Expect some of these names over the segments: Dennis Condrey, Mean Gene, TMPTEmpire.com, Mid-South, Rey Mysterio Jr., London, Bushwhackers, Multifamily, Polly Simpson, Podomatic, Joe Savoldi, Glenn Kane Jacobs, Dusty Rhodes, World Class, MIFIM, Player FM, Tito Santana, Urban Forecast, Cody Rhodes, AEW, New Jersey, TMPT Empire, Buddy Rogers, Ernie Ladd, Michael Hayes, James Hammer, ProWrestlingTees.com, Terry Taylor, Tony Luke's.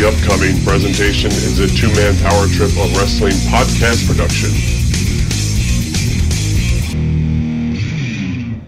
The upcoming presentation is a two-man power trip of wrestling podcast production.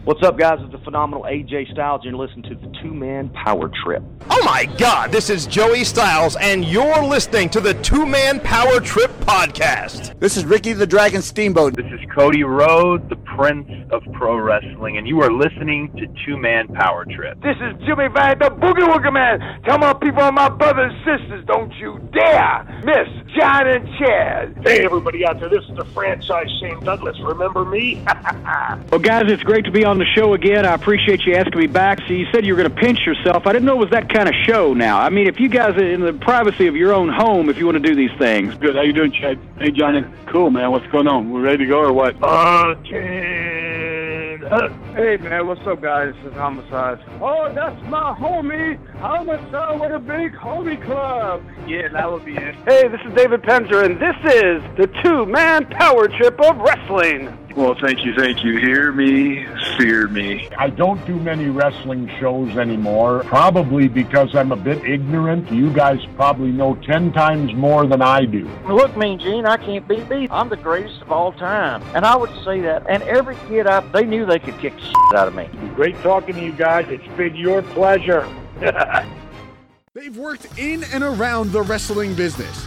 What's up, guys? It's the phenomenal AJ Styles. You're listening to the two-man power trip. Oh my God, this is Joey Styles, and you're listening to the two-man power trip podcast. This is Ricky the Dragon Steamboat. This is Cody Rhodes, the Prince of Pro Wrestling, and you are listening to two-man power trip. This is Jimmy Vine, the Boogie Woogie Man. Tell my people and my brothers and sisters, don't you dare miss John and Chad. Hey, everybody out there, this is the franchise Shane Douglas. Remember me? Well, guys, it's great to be on the show again. I appreciate you asking me back. So you said you were going to pinch yourself. I didn't know it was that kind of show now. I mean, if you guys are in the privacy of your own home, if you want to do these things. Good. How you doing, Chad? Hey, Johnny. Cool, man. What's going on? We ready to go or what? Hey, man. What's up, guys? This is Homicide. Oh, that's my homie. Homicide with a big homie club. Yeah, that would be it. Hey, this is David Penzer, and this is the two-man power trip of wrestling. Well, thank you. Hear me, fear me. I don't do many wrestling shows anymore, probably because I'm a bit ignorant. You guys probably know 10 times more than I do. Look, Mean Gene, I can't beat me. I'm the greatest of all time, and I would say that. And every kid, they knew they could kick shit out of me. Great talking to you guys. It's been your pleasure. They've worked in and around the wrestling business.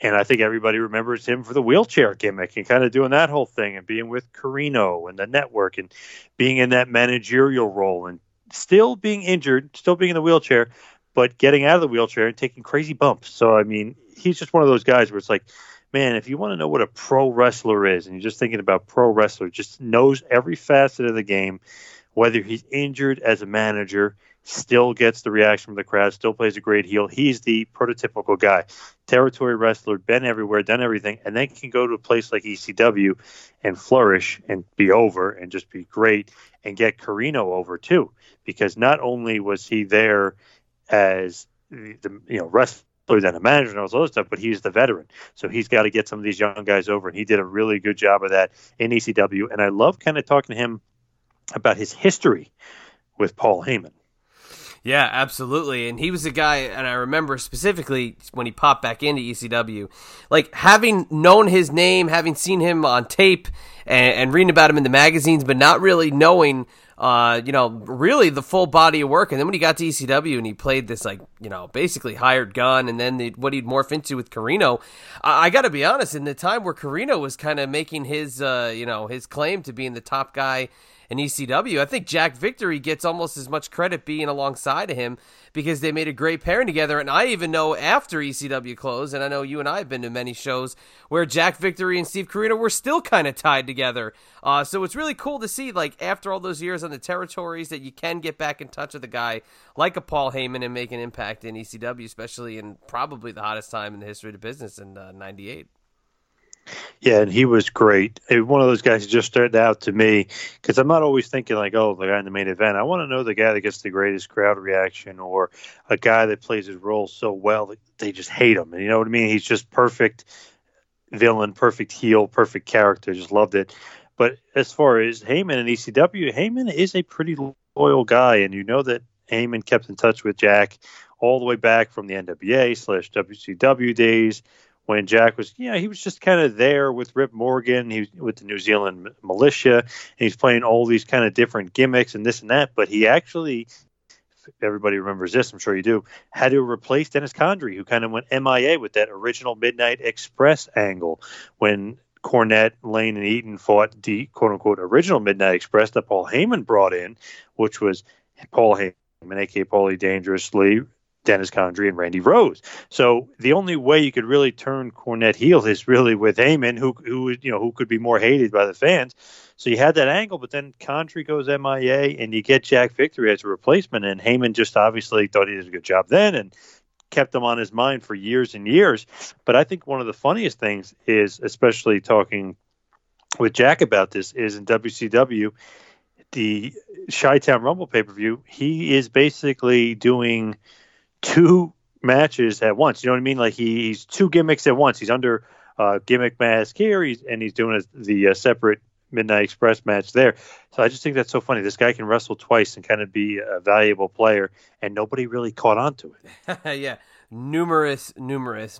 And I think everybody remembers him for the wheelchair gimmick and kind of doing that whole thing and being with Carino and the network and being in that managerial role and still being injured, still being in the wheelchair, but getting out of the wheelchair and taking crazy bumps. So, I mean, he's just one of those guys where it's like, man, if you want to know what a pro wrestler is and you're just thinking about pro wrestler, just knows every facet of the game, whether he's injured as a manager, still gets the reaction from the crowd, still plays a great heel. He's the prototypical guy, territory wrestler, been everywhere, done everything, and then can go to a place like ECW and flourish and be over and just be great and get Carino over too, because not only was he there as the wrestler, than a manager and all this other stuff, but he's the veteran. So he's got to get some of these young guys over, and he did a really good job of that in ECW. And I love kind of talking to him about his history with Paul Heyman. Yeah, absolutely. And he was a guy, and I remember specifically when he popped back into ECW, like having known his name, having seen him on tape and reading about him in the magazines, but not really knowing, really the full body of work. And then when he got to ECW and he played this, basically hired gun, and then what he'd morph into with Carino, I got to be honest, in the time where Carino was kind of making his claim to being the top guy in ECW, I think Jack Victory gets almost as much credit being alongside of him because they made a great pairing together. And I even know after ECW closed, and I know you and I have been to many shows where Jack Victory and Steve Carino were still kind of tied together. So it's really cool to see, after all those years on the territories, that you can get back in touch with a guy like a Paul Heyman and make an impact in ECW, especially in probably the hottest time in the history of the business in 98. Yeah, and he was great. One of those guys who just stood out to me because I'm not always thinking the guy in the main event. I want to know the guy that gets the greatest crowd reaction or a guy that plays his role so well that they just hate him. And you know what I mean? He's just perfect villain, perfect heel, perfect character. Just loved it. But as far as Heyman and ECW, Heyman is a pretty loyal guy, and you know that Heyman kept in touch with Jack all the way back from the NWA/WCW days, when Jack was, he was just kind of there with Rip Morgan. He was with the New Zealand militia, and he's playing all these kind of different gimmicks and this and that. But he actually, everybody remembers this, I'm sure you do, had to replace Dennis Condrey, who kind of went MIA with that original Midnight Express angle when Cornette, Lane, and Eaton fought the quote-unquote original Midnight Express that Paul Heyman brought in, which was Paul Heyman, a.k.a. Paulie Dangerously, Dennis Condrey, and Randy Rose. So the only way you could really turn Cornette heel is really with Heyman, who could be more hated by the fans. So you had that angle, but then Condrey goes MIA, and you get Jack Victory as a replacement, and Heyman just obviously thought he did a good job then and kept him on his mind for years and years. But I think one of the funniest things is, especially talking with Jack about this, is in WCW, the Chi-Town Rumble pay-per-view, he is basically doing two matches at once. You know what I mean? He's two gimmicks at once. He's under gimmick mask here, and he's doing the separate Midnight Express match there. So I just think that's so funny. This guy can wrestle twice and kind of be a valuable player, and nobody really caught on to it. Yeah. Numerous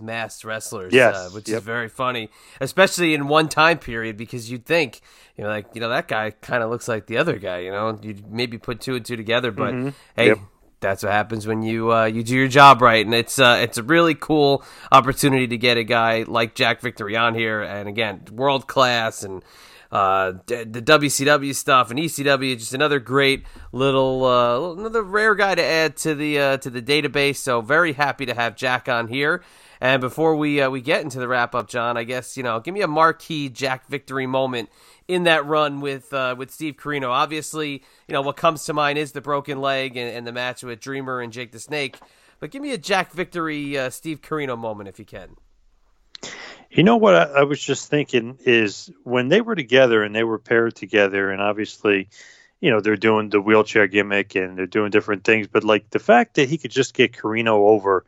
masked wrestlers, yes, is very funny, especially in one time period, because you'd think, that guy kind of looks like the other guy, you'd maybe put two and two together, but hey, that's what happens when you do your job right, and it's a really cool opportunity to get a guy like Jack Victory on here, and again, World Class, and the WCW stuff and ECW, just another great little, another rare guy to add to the database. So very happy to have Jack on here. And before we get into the wrap up, John, I guess give me a marquee Jack Victory moment in that run with Steve Carino. Obviously, what comes to mind is the broken leg and the match with Dreamer and Jake the Snake. But give me a Jack Victory, Steve Carino moment if you can. You know what I was just thinking is when they were together and they were paired together, and obviously, they're doing the wheelchair gimmick and they're doing different things, but the fact that he could just get Carino over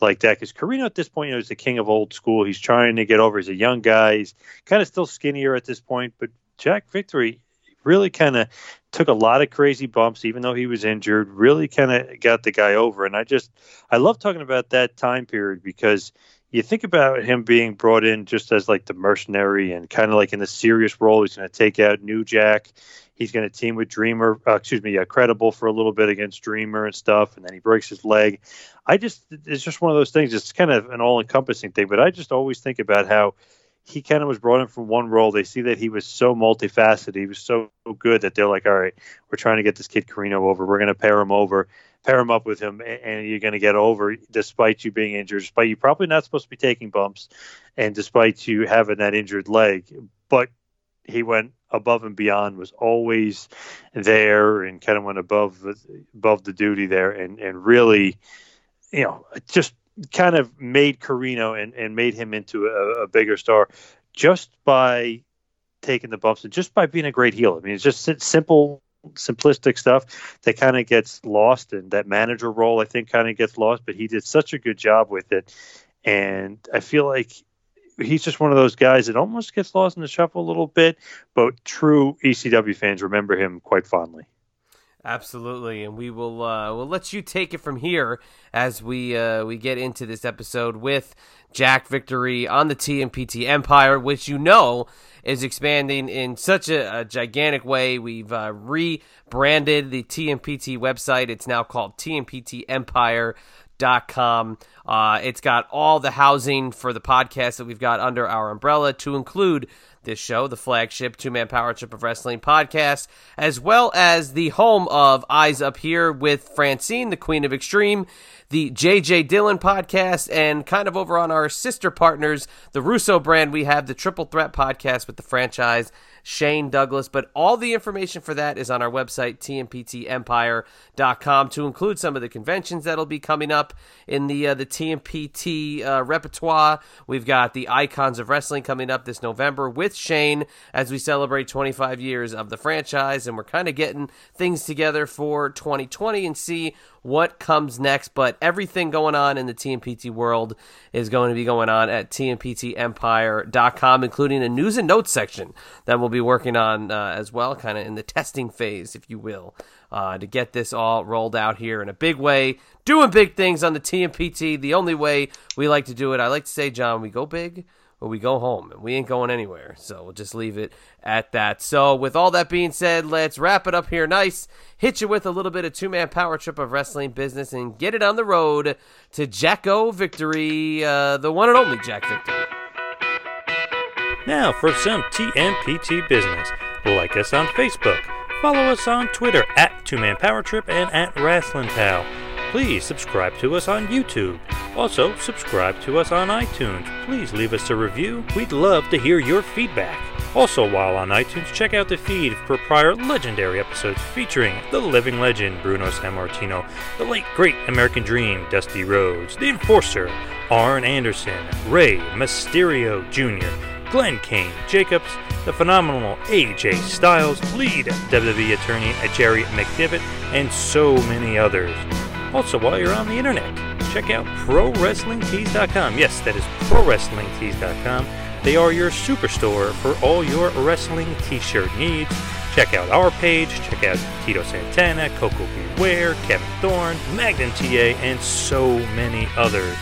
like that, because Carino at this point is the king of old school. He's trying to get over. He's a young guy. He's kind of still skinnier at this point, but Jack Victory really kind of took a lot of crazy bumps, even though he was injured, really kind of got the guy over. And I love talking about that time period because you think about him being brought in just as like the mercenary and kind of like in the serious role. He's going to take out New Jack. He's going to team with Dreamer, Credible for a little bit against Dreamer and stuff. And then he breaks his leg. It's just one of those things. It's kind of an all encompassing thing, but I just always think about how he kind of was brought in from one role. They see that he was so multifaceted. He was so good that they're like, all right, we're trying to get this kid Carino over. We're going to pair him up with him, and you're going to get over despite you being injured, despite you probably not supposed to be taking bumps, and despite you having that injured leg. But he went above and beyond, was always there, and kind of went above the duty there and really, you know, just kind of made Carino and made him into a bigger star just by taking the bumps and just by being a great heel. I mean, it's just simplistic stuff that kind of gets lost, and that manager role I think kind of gets lost, but he did such a good job with it. And I feel like he's just one of those guys that almost gets lost in the shuffle a little bit, but true ECW fans remember him quite fondly. Absolutely, and we will we'll let you take it from here as we get into this episode with Jack Victory on the TMPT Empire, which you know is expanding in such a gigantic way. We've rebranded the TMPT website. It's now called TMPTEmpire.com. It's got all the housing for the podcast that we've got under our umbrella, to include this show, the flagship two-man power trip of wrestling podcast, as well as the home of Eyes Up Here with Francine, the Queen of Extreme, the JJ Dillon podcast, and kind of over on our sister partners, the Russo brand, we have the Triple Threat podcast with the franchise Shane Douglas. But all the information for that is on our website, TMPTEmpire.com, to include some of the conventions that'll be coming up in the TMPT repertoire. We've got the Icons of Wrestling coming up this November with Shane as we celebrate 25 years of the franchise, and we're kind of getting things together for 2020 and see what comes next. But everything going on in the TMPT world is going to be going on at TMPTEmpire.com, including a news and notes section that we'll be working on as well, kind of in the testing phase, if you will, to get this all rolled out here in a big way, doing big things on the TMPT, the only way we like to do it. I like to say, John, we go big or we go home, and we ain't going anywhere, so we'll just leave it at that. So with all that being said, let's wrap it up here nice, hit you with a little bit of two-man power trip of wrestling business, and get it on the road to Jacko Victory, the one and only Jack Victory. Now for some TMPT business. Like us on Facebook. Follow us on Twitter at Two-Man Power Trip and at Wrestling Pal. Please subscribe to us on YouTube. Also, subscribe to us on iTunes. Please leave us a review. We'd love to hear your feedback. Also, while on iTunes, check out the feed for prior legendary episodes featuring the living legend Bruno Sammartino, the late great American Dream Dusty Rhodes, the Enforcer Arn Anderson, Rey Mysterio Jr., Glenn Kane Jacobs, the phenomenal AJ Styles, lead WWE attorney Jerry McDivitt, and so many others. Also, while you're on the internet, check out ProWrestlingTees.com. Yes, that is ProWrestlingTees.com. They are your superstore for all your wrestling t-shirt needs. Check out our page. Check out Tito Santana, Coco Beware, Kevin Thorne, Magnum TA, and so many others.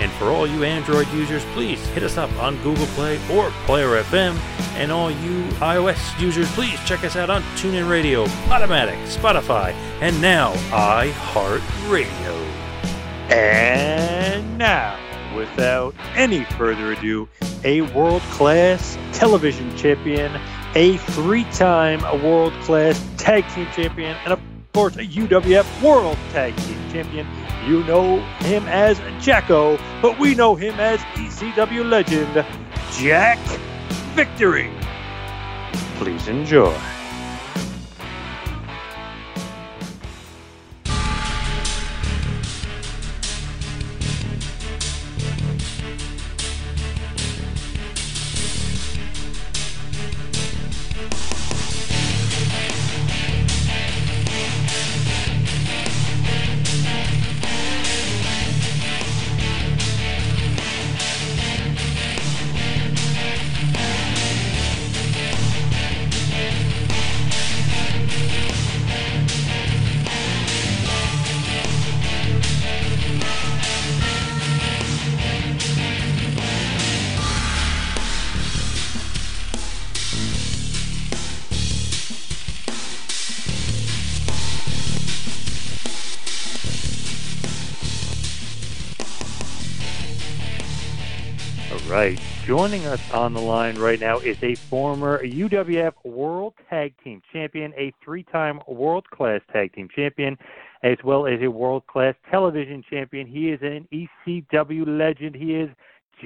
And for all you Android users, please hit us up on Google Play or Player FM. And all you iOS users, please check us out on TuneIn Radio, Podomatic, Spotify, and now iHeartRadio. And now, without any further ado, a world-class television champion, a three-time world-class tag team champion, and of course, a UWF World Tag Team Champion. You know him as Jacko, but we know him as ECW legend, Jack Victory. Please enjoy. right. Joining us on the line right now is a former UWF World Tag Team Champion, a three-time World Class Tag Team Champion, as well as a World Class Television Champion. He is an ECW legend. He is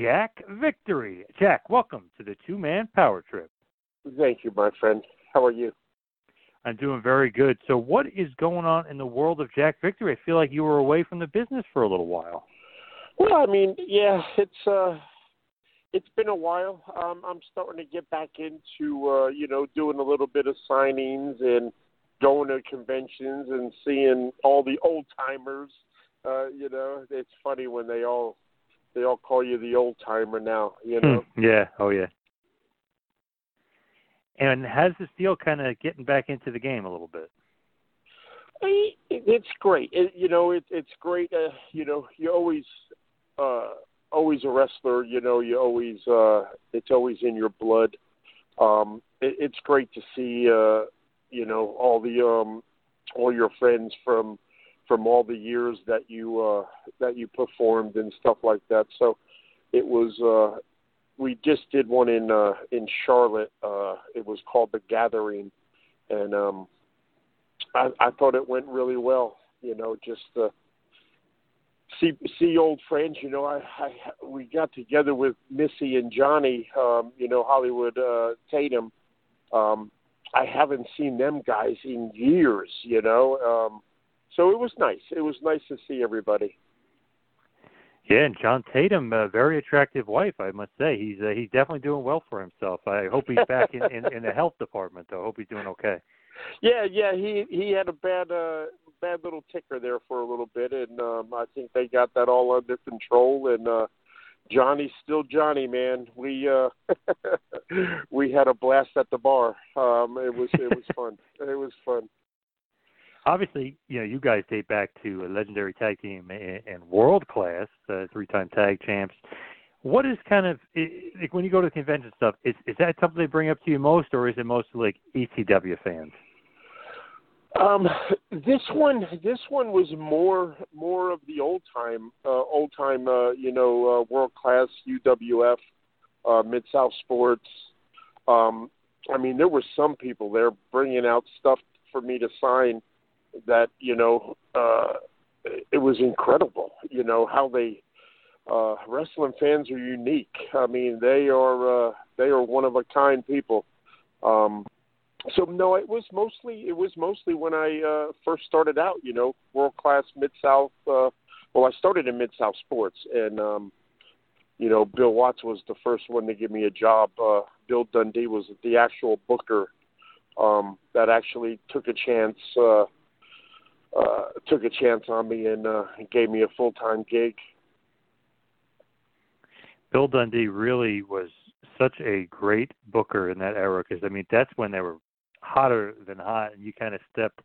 Jack Victory. Jack, welcome to the two-man power trip. Thank you, my friend. How are you? I'm doing very good. So what is going on in the world of Jack Victory? I feel like you were away from the business for a little while. Well, I mean, yeah, it's been a while. I'm starting to get back into, doing a little bit of signings and going to conventions and seeing all the old timers. It's funny when they all call you the old timer now, you know? Yeah. Oh, yeah. And how's this deal kind of getting back into the game a little bit? It's great. It's great. You always a wrestler, you always, it's always in your blood. It's great to see, all your friends from all the years that you performed and stuff like that. So it was, we just did one in Charlotte. It was called The Gathering. And, I thought it went really well, just, See old friends, we got together with Missy and Johnny, Hollywood Tatum. I haven't seen them guys in years, so it was nice. It was nice to see everybody. Yeah, and John Tatum, a very attractive wife, I must say. He's definitely doing well for himself. I hope he's back in the health department, though. I hope he's doing okay. Yeah, he had a bad little ticker there for a little bit, and I think they got that all under control. And Johnny's still Johnny, man. We had a blast at the bar. It was fun. It was fun. Obviously, you guys date back to a legendary tag team and World Class, three-time tag champs. What is kind of, like when you go to convention stuff, is that something they bring up to you most, or is it mostly like ECW fans? This one was more of the old time, World Class, UWF, Mid-South sports. I mean, there were some people there bringing out stuff for me to sign that, it was incredible, how they, wrestling fans are unique. I mean, they are one of a kind people. So no, it was mostly when I first started out, World Class, Mid-South. I started in Mid-South sports, and Bill Watts was the first one to give me a job. Bill Dundee was the actual booker that actually took a chance. Took a chance on me and gave me a full time gig. Bill Dundee really was such a great booker in that era because, I mean, that's when they were hotter than hot, and you kind of stepped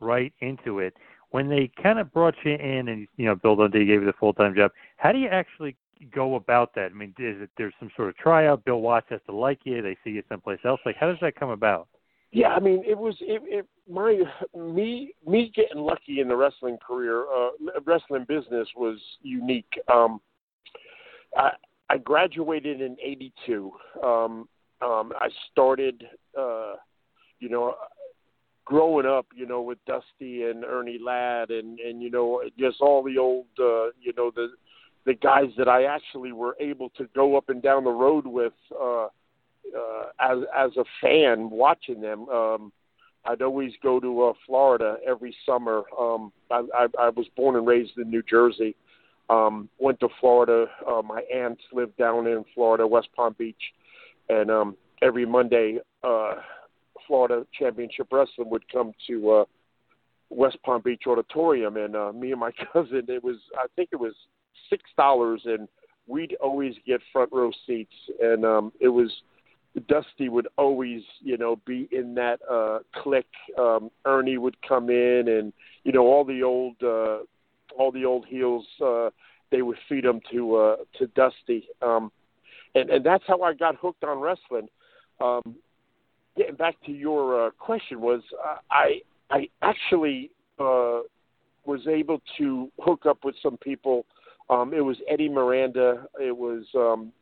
right into it. When they kind of brought you in and, Bill Dundee gave you the full-time job, how do you actually go about that? I mean, there's some sort of tryout? Bill Watts has to like you. They see you someplace else. Like, how does that come about? Yeah, I mean, it was me getting lucky in the wrestling career, wrestling business was unique. I graduated in 1982. I started, growing up, with Dusty and Ernie Ladd and just all the old, the guys that I actually were able to go up and down the road with as a fan watching them. I'd always go to Florida every summer. I was born and raised in New Jersey. Went to Florida. My aunts lived down in Florida, West Palm Beach, and every Monday, Florida Championship Wrestling would come to West Palm Beach Auditorium, and me and my cousin. I think it was $6, and we'd always get front row seats, and it was Dusty would always, be in that clique. Ernie would come in, and all the old heels, they would feed them to Dusty. And that's how I got hooked on wrestling. Getting back to your question was, I actually was able to hook up with some people It was Eddie Miranda. It was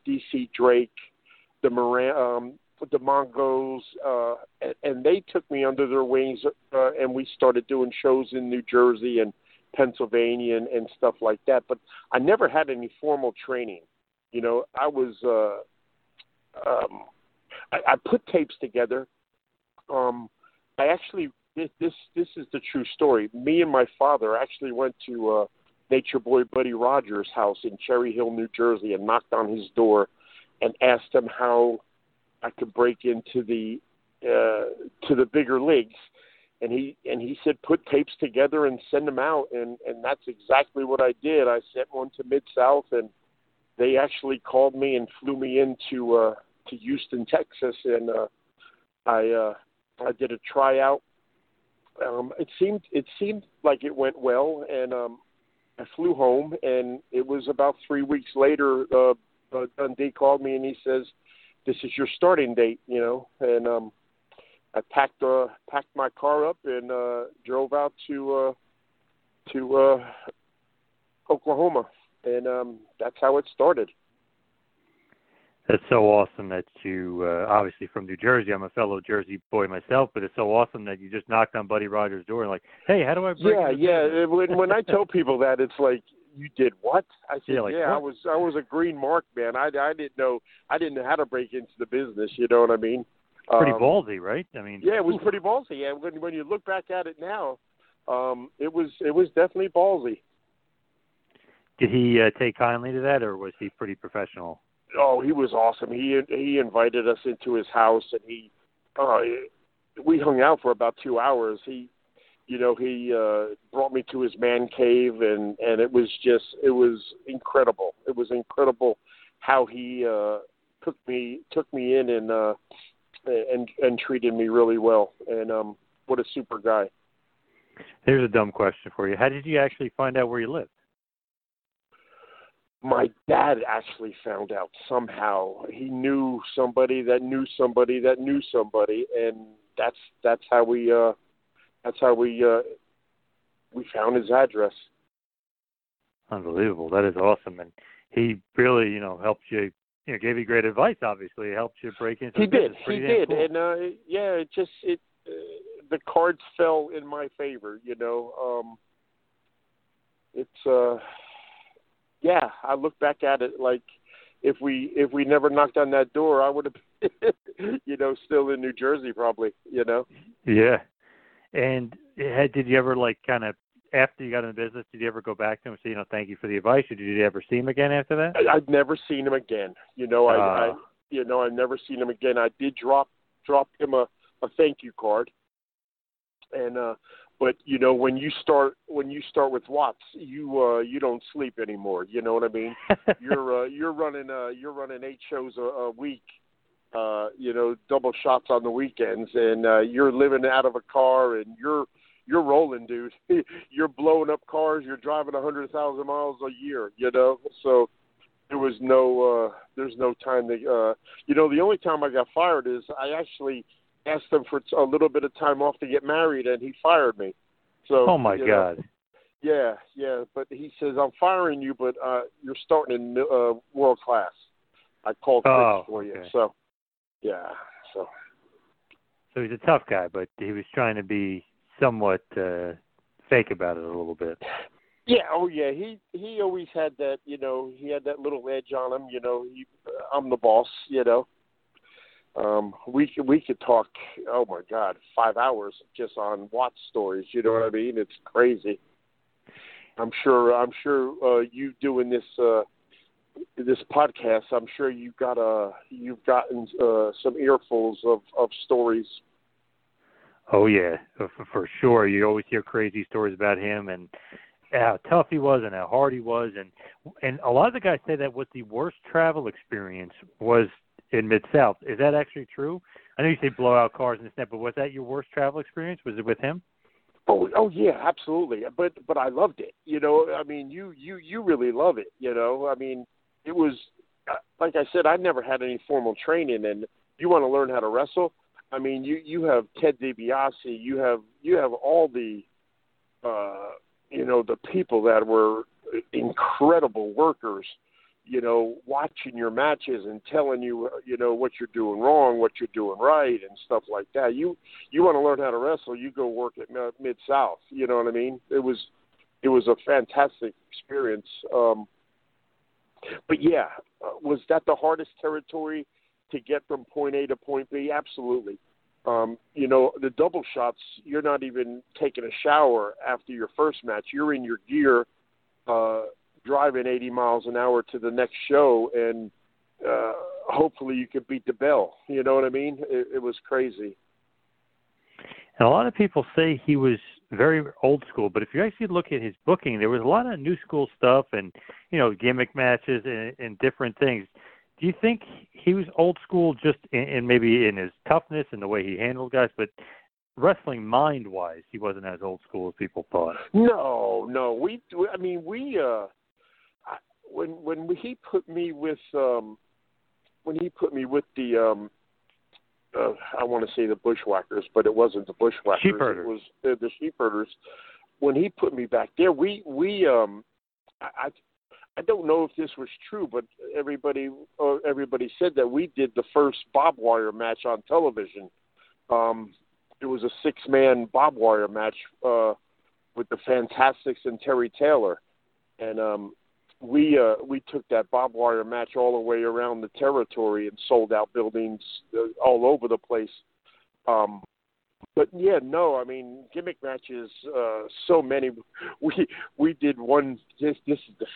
DC Drake, the Mongos, and they took me under their wings, and we started doing shows in New Jersey and Pennsylvania and stuff like that. But I never had any formal training. You know, I was I put tapes together. I actually this is the true story. Me and my father actually went to Nature Boy Buddy Rogers' house in Cherry Hill, New Jersey, and knocked on his door and asked him how I could break into the bigger leagues. And he said, put tapes together and send them out. And that's exactly what I did. I sent one to Mid-South, and they actually called me and flew me into to Houston, Texas. And I did a tryout. It seemed like it went well. And I flew home, and it was about 3 weeks later, Dundee called me, and he says, this is your starting date, you know. And I packed my car up and drove out to Oklahoma, and that's how it started. That's so awesome that you obviously from New Jersey. I'm a fellow Jersey boy myself, but it's so awesome that you just knocked on Buddy Rogers' door and like, hey, how do I break? Yeah. When I tell people that, it's like, you did what? I said, yeah, I was a green mark, man. I didn't know how to break into the business. You know what I mean? Pretty ballsy, right? I mean, yeah, it was pretty ballsy. And when you look back at it now, it was definitely ballsy. Did he take kindly to that, or was he pretty professional? Oh, he was awesome. He invited us into his house, and we hung out for about 2 hours. He brought me to his man cave, and it was incredible. It was incredible how he took me in and treated me really well. And what a super guy. Here's a dumb question for you. How did you actually find out where you lived? My dad actually found out somehow. He knew somebody that knew somebody that knew somebody, and that's how we found his address. Unbelievable. That is awesome. And he really, helped you. You know, gave you great advice. Obviously, it helped you break into. He did. Cool. And the cards fell in my favor. You know, yeah, I look back at it like if we never knocked on that door, I would have been, still in New Jersey probably, Yeah. And did you ever after you got in the business, did you ever go back to him and say, thank you for the advice? Or did you ever see him again after that? I've never seen him again. I've never seen him again. I did drop him a thank you card. And, but when you start with Watts, you don't sleep anymore. You know what I mean? You're running 8 shows a week, double shots on the weekends, and you're living out of a car, and you're rolling, dude. You're blowing up cars. You're driving 100,000 miles a year. So there was there's no time to. The only time I got fired is I actually asked him for a little bit of time off to get married, and he fired me. So, oh, my God. Yeah. But he says, I'm firing you, but you're starting in World Class. I called Chris for you. So, yeah. So he's a tough guy, but he was trying to be somewhat fake about it a little bit. Yeah. Oh, yeah. He always had that, he had that little edge on him. I'm the boss, we could talk, oh my God, 5 hours just on Watts stories. You know what I mean? It's crazy. I'm sure you doing this podcast, I'm sure you've gotten some earfuls of stories. Oh yeah, for sure. You always hear crazy stories about him and how tough he was and how hard he was. And a lot of the guys say that what the worst travel experience was in Mid-South. Is that actually true? I know you say blowout cars and stuff, but was that your worst travel experience? Was it with him? Oh yeah, absolutely. But I loved it. You really love it. It was, like I said, I never had any formal training, and you want to learn how to wrestle. You have Ted DiBiase, you have all the the people that were incredible workers, you know, watching your matches and telling you, you know, what you're doing wrong, what you're doing right, and stuff like that. You want to learn how to wrestle, you go work at Mid-South. You know what I mean? It was a fantastic experience. But yeah, was that the hardest territory to get from point A to point B? Absolutely. You know, the double shots, you're not even taking a shower after your first match. You're in your gear, driving 80 miles an hour to the next show, and hopefully you could beat the bell. You know what I mean? It was crazy. And a lot of people say he was very old school, but if you actually look at his booking, there was a lot of new school stuff and, you know, gimmick matches and different things. Do you think he was old school just in maybe in his toughness and the way he handled guys, but wrestling mind-wise, he wasn't as old school as people thought? No. When he put me with the I want to say the Bushwhackers, but it wasn't the Bushwhackers. Sheepherders. It was the Sheepherders. When he put me back there, I don't know if this was true, but everybody said that we did the first Bobwire match on television. It was a 6-man Bobwire match with the Fantastics and Terry Taylor, and we took that Bobwire match all the way around the territory and sold out buildings all over the place. But yeah, no, I mean, gimmick matches, so many. We did one. This is a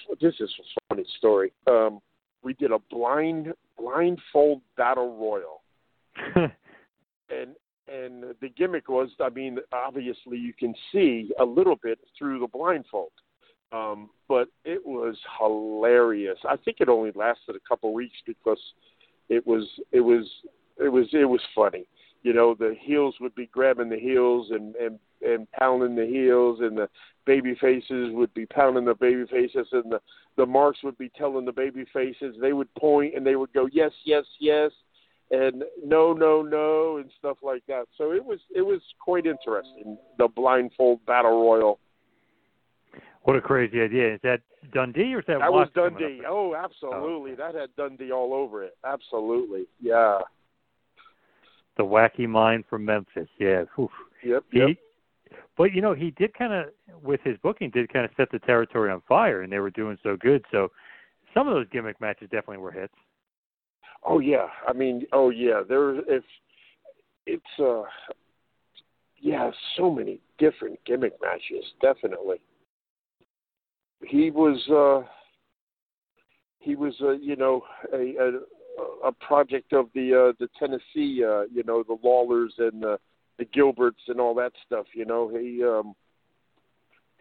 funny story. We did a blindfold battle royal, and the gimmick was, I mean, obviously you can see a little bit through the blindfold, but it was hilarious. I think it only lasted a couple weeks because it was funny. You know, the heels would be grabbing the heels and pounding the heels, and the baby faces would be pounding the baby faces, and the marks would be telling the baby faces. They would point, and they would go, yes, yes, yes, and no, no, no, and stuff like that. So it was quite interesting, the blindfold battle royal. What a crazy idea. Is that Dundee or is that Watts? That was Dundee. Oh, absolutely. Oh. That had Dundee all over it. Absolutely, yeah. The wacky mind from Memphis, yeah. Yep. But, you know, he did kind of, with his booking, did kind of set the territory on fire, and they were doing so good. So some of those gimmick matches definitely were hits. Oh, yeah. I mean, oh, yeah. It's so many different gimmick matches, definitely. He was a project of the Tennessee, the Lawlers and the Gilberts and all that stuff. You know,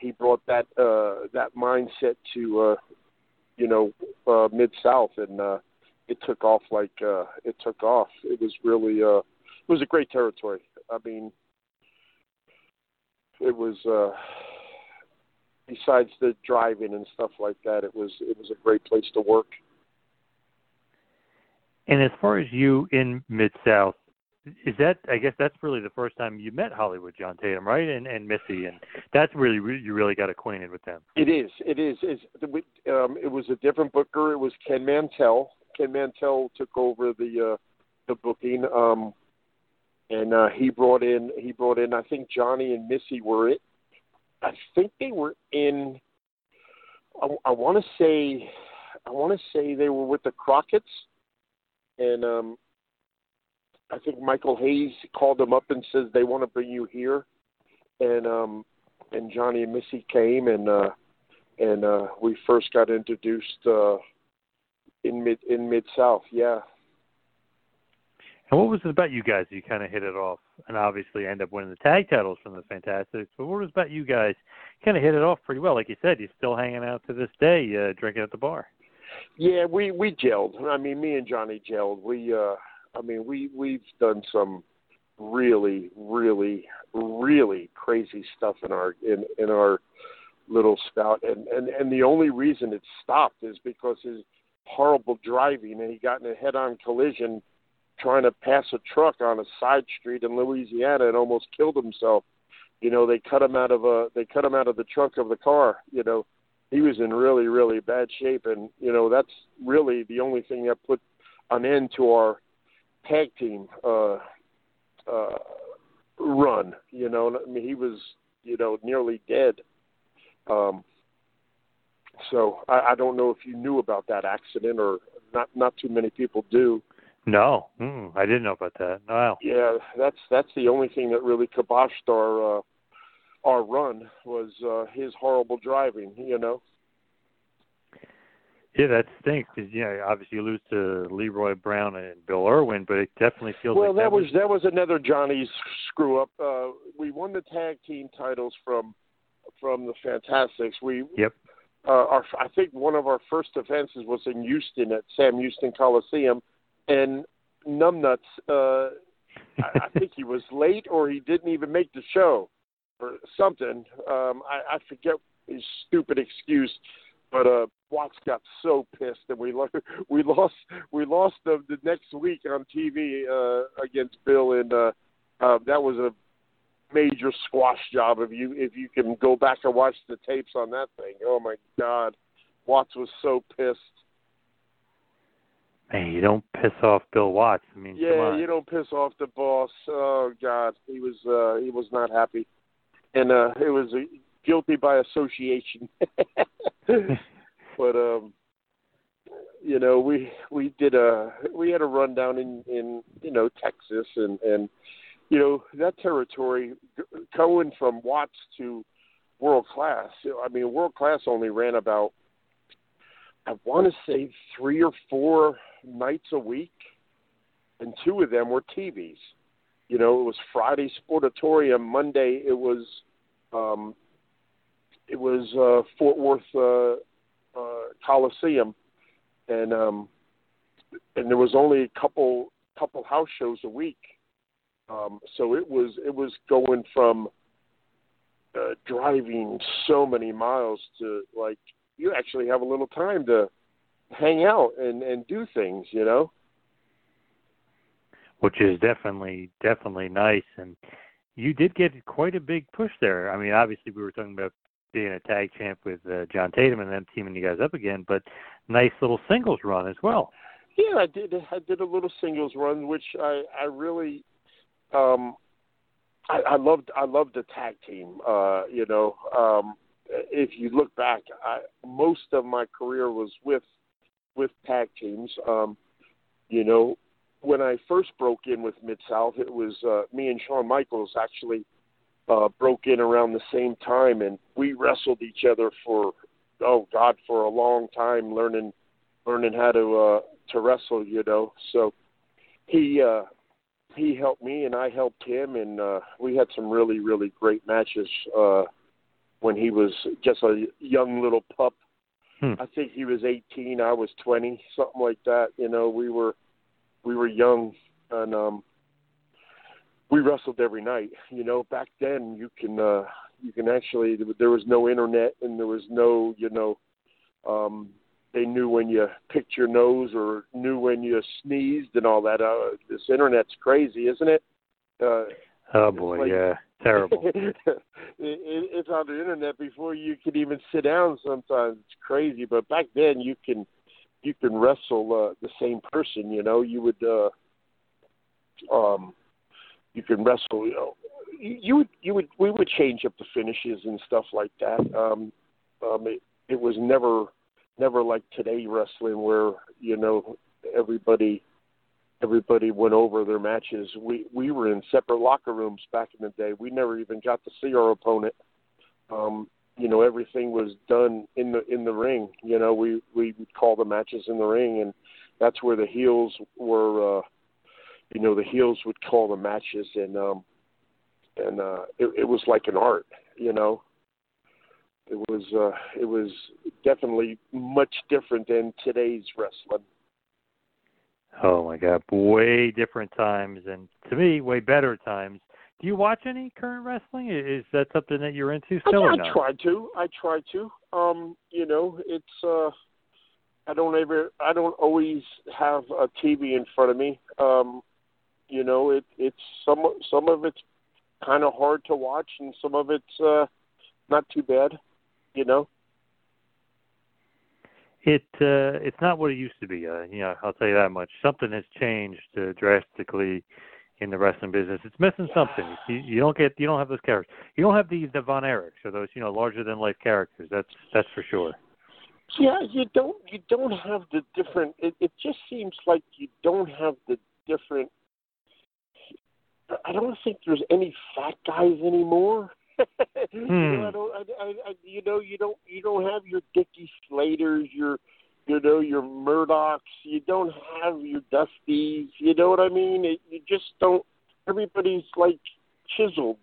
he brought that mindset to Mid-South, and it took off. It was really it was a great territory. I mean, it was besides the driving and stuff like that, it was a great place to work. And as far as you in Mid-South, I guess that's really the first time you met Hollywood John Tatum, right? And Missy, and that's really, you really got acquainted with them. It is. It was a different booker. It was Ken Mantell. Ken Mantell took over the booking, and he brought in. I think Johnny and Missy were it. I think they were in. I want to say they were with the Crockett's. And I think Michael Hayes called them up and says they want to bring you here, and Johnny and Missy came, and we first got introduced in Mid-South, yeah. And what was it about you guys? You kind of hit it off, and obviously end up winning the tag titles from the Fantastics. But what was about you guys? Kind of hit it off pretty well, like you said. You're still hanging out to this day, drinking at the bar. Yeah, we gelled. I mean, me and Johnny gelled. We've done some really, really, really crazy stuff in our little spout, and the only reason it stopped is because his horrible driving, and he got in a head-on collision trying to pass a truck on a side street in Louisiana and almost killed himself. You know, they cut him out of the trunk of the car. You know. he was in really, really bad shape. And, you know, that's really the only thing that put an end to our tag team run. You know, I mean, he was, you know, nearly dead. So I don't know if you knew about that accident, or not too many people do. No, I didn't know about that. No. Yeah, that's the only thing that really kiboshed our run was his horrible driving, you know. Yeah, that stinks because, you know, obviously you lose to Leroy Brown and Bill Irwin, but it definitely feels like that was... Well, that was another Johnny's screw-up. We won the tag team titles from the Fantastics. Yep. I think one of our first defenses was in Houston at Sam Houston Coliseum, and Numbnuts, I think he was late or he didn't even make the show or something. I forget his stupid excuse, but Watts got so pissed, and we lost them the next week on TV against Bill, and that was a major squash job. If you can go back and watch the tapes on that thing, oh my God, Watts was so pissed. Man, you don't piss off Bill Watts. I mean, yeah, you don't piss off the boss. Oh God, he was not happy, and it was guilty by association. But you know, we had a run down in you know, Texas, and you know, that territory going from Watts to World Class. I mean, World Class only ran about, I want to say, 3 or 4 nights a week, and 2 of them were TVs. You know, it was Friday Sportatorium, Monday it was Fort Worth Coliseum, and there was only a couple house shows a week. So it was going from driving so many miles to, like, you actually have a little time to hang out and do things, you know. Which is definitely nice. And you did get quite a big push there. I mean, obviously we were talking about being a tag champ with John Tatum and them teaming you guys up again, but nice little singles run as well. Yeah, I did a little singles run, which I really... I loved the tag team. You know, if you look back, most of my career was with tag teams. You know, when I first broke in with Mid-South, it was me and Shawn Michaels actually broke in around the same time, and we wrestled each other for a long time, learning how to wrestle. You know, so he helped me and I helped him, and we had some really, really great matches when he was just a young little pup. I think he was 18, I was 20, something like that. You know, we were young, and we wrestled every night. You know, back then you can actually, there was no internet, and there was no, you know, they knew when you picked your nose or knew when you sneezed and all that. This internet's crazy, isn't it? Oh boy, like, yeah, terrible. It's on the internet before you can even sit down. Sometimes it's crazy, but back then you can wrestle the same person. You know, you would you can wrestle. You know, we would change up the finishes and stuff like that. It was never like today wrestling where, you know, everybody went over their matches. We were in separate locker rooms back in the day. We never even got to see our opponent. You know, everything was done in the ring. You know, we would call the matches in the ring, and that's where the heels were. You know, the heels would call the matches, and it was like an art. You know. It was definitely much different than today's wrestling. Oh my God, way different times, and to me, way better times. Do you watch any current wrestling? Is that something that you're into still? I try to. You know, it's I don't always have a TV in front of me. You know, it's some of it's kind of hard to watch, and some of it's not too bad. You know, It's not what it used to be. I'll tell you that much. Something has changed drastically in the wrestling business. It's missing something. You don't have those characters. You don't have the Von Erichs or those larger than life characters. That's for sure. Yeah, you don't have the different. It just seems like you don't have the different. I don't think there's any fat guys anymore. You don't have your Dickie Slaters, your Murdochs. You don't have your Dusties. You know what I mean? You just don't. Everybody's like chiseled.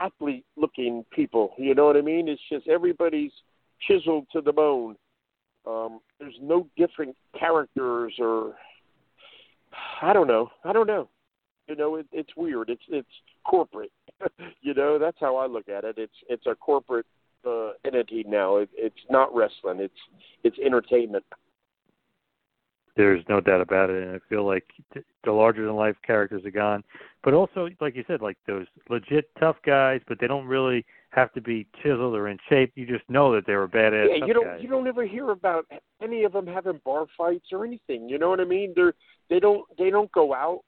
Athlete-looking people. You know what I mean? It's just everybody's chiseled to the bone. There's no different characters, or I don't know. It's weird. It's corporate. That's how I look at it. It's a corporate entity now. It's not wrestling. It's entertainment. There's no doubt about it, and I feel like the larger-than-life characters are gone. But also, like you said, like those legit tough guys, but they don't really have to be chiseled or in shape. You just know that they were badass. Yeah, guys. You don't ever hear about any of them having bar fights or anything. You know what I mean? They don't go out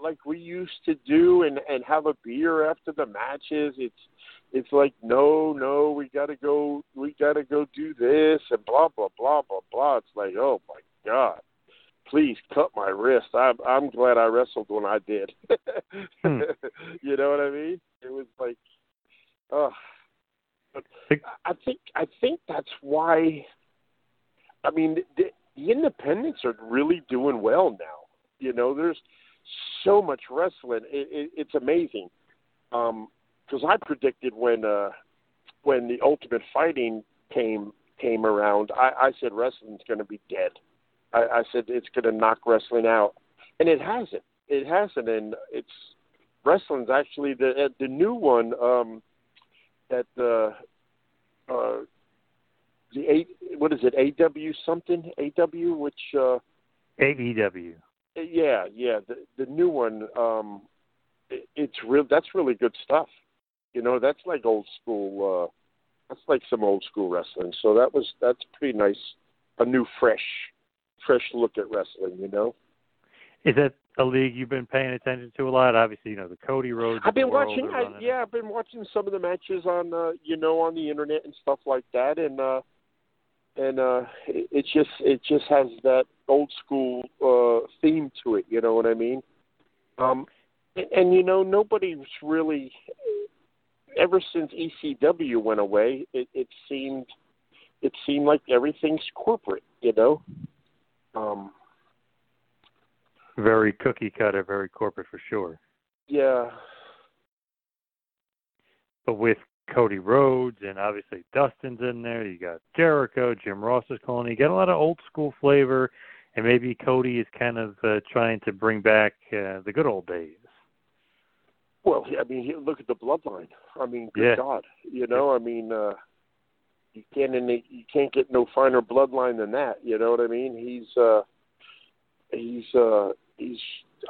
like we used to do and have a beer after the matches. It's like no, we gotta go do this and blah blah blah blah blah. It's like, oh my God. Please cut my wrist. I'm glad I wrestled when I did. You know what I mean? It was like, I think that's why. I mean, the independents are really doing well now. There's so much wrestling. It's amazing. Because I predicted when the Ultimate Fighting came around, I said wrestling's going to be dead. I said it's going to knock wrestling out, and it hasn't. It hasn't, and it's wrestling's actually the new one that AEW. Yeah, the new one. It's real. That's really good stuff. That's like old school. That's like some old school wrestling. So that's pretty nice. A new fresh look at wrestling, Is that a league you've been paying attention to a lot? Obviously, the Cody Rhodes. I've been watching some of the matches on, on the internet and stuff like that, and it just has that old school theme to it. You know what I mean? Nobody's really. Ever since ECW went away, it seemed like everything's corporate. Very cookie cutter, very corporate for sure. Yeah. But with Cody Rhodes and obviously Dustin's in there, you got Jericho, Jim Ross is calling. You got a lot of old school flavor, and maybe Cody is kind of trying to bring back the good old days. Well, look at the Bloodline. Good God, you can't get no finer bloodline than that. You know what I mean? He's.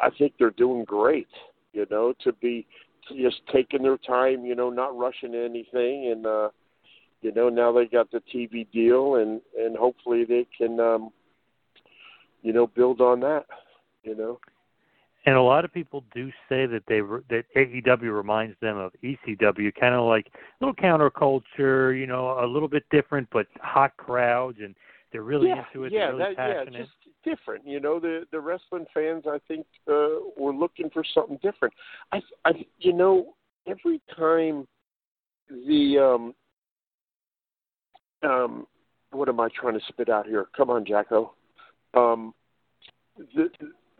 I think they're doing great. To be just taking their time. Not rushing anything, and now they got the TV deal, and hopefully they can, build on that. And a lot of people do say that that AEW reminds them of ECW, kind of like a little counterculture, a little bit different, but hot crowds, and they're really into it. Yeah, really just different. The wrestling fans, I think, were looking for something different. Every time the what am I trying to spit out here? Come on, Jacko.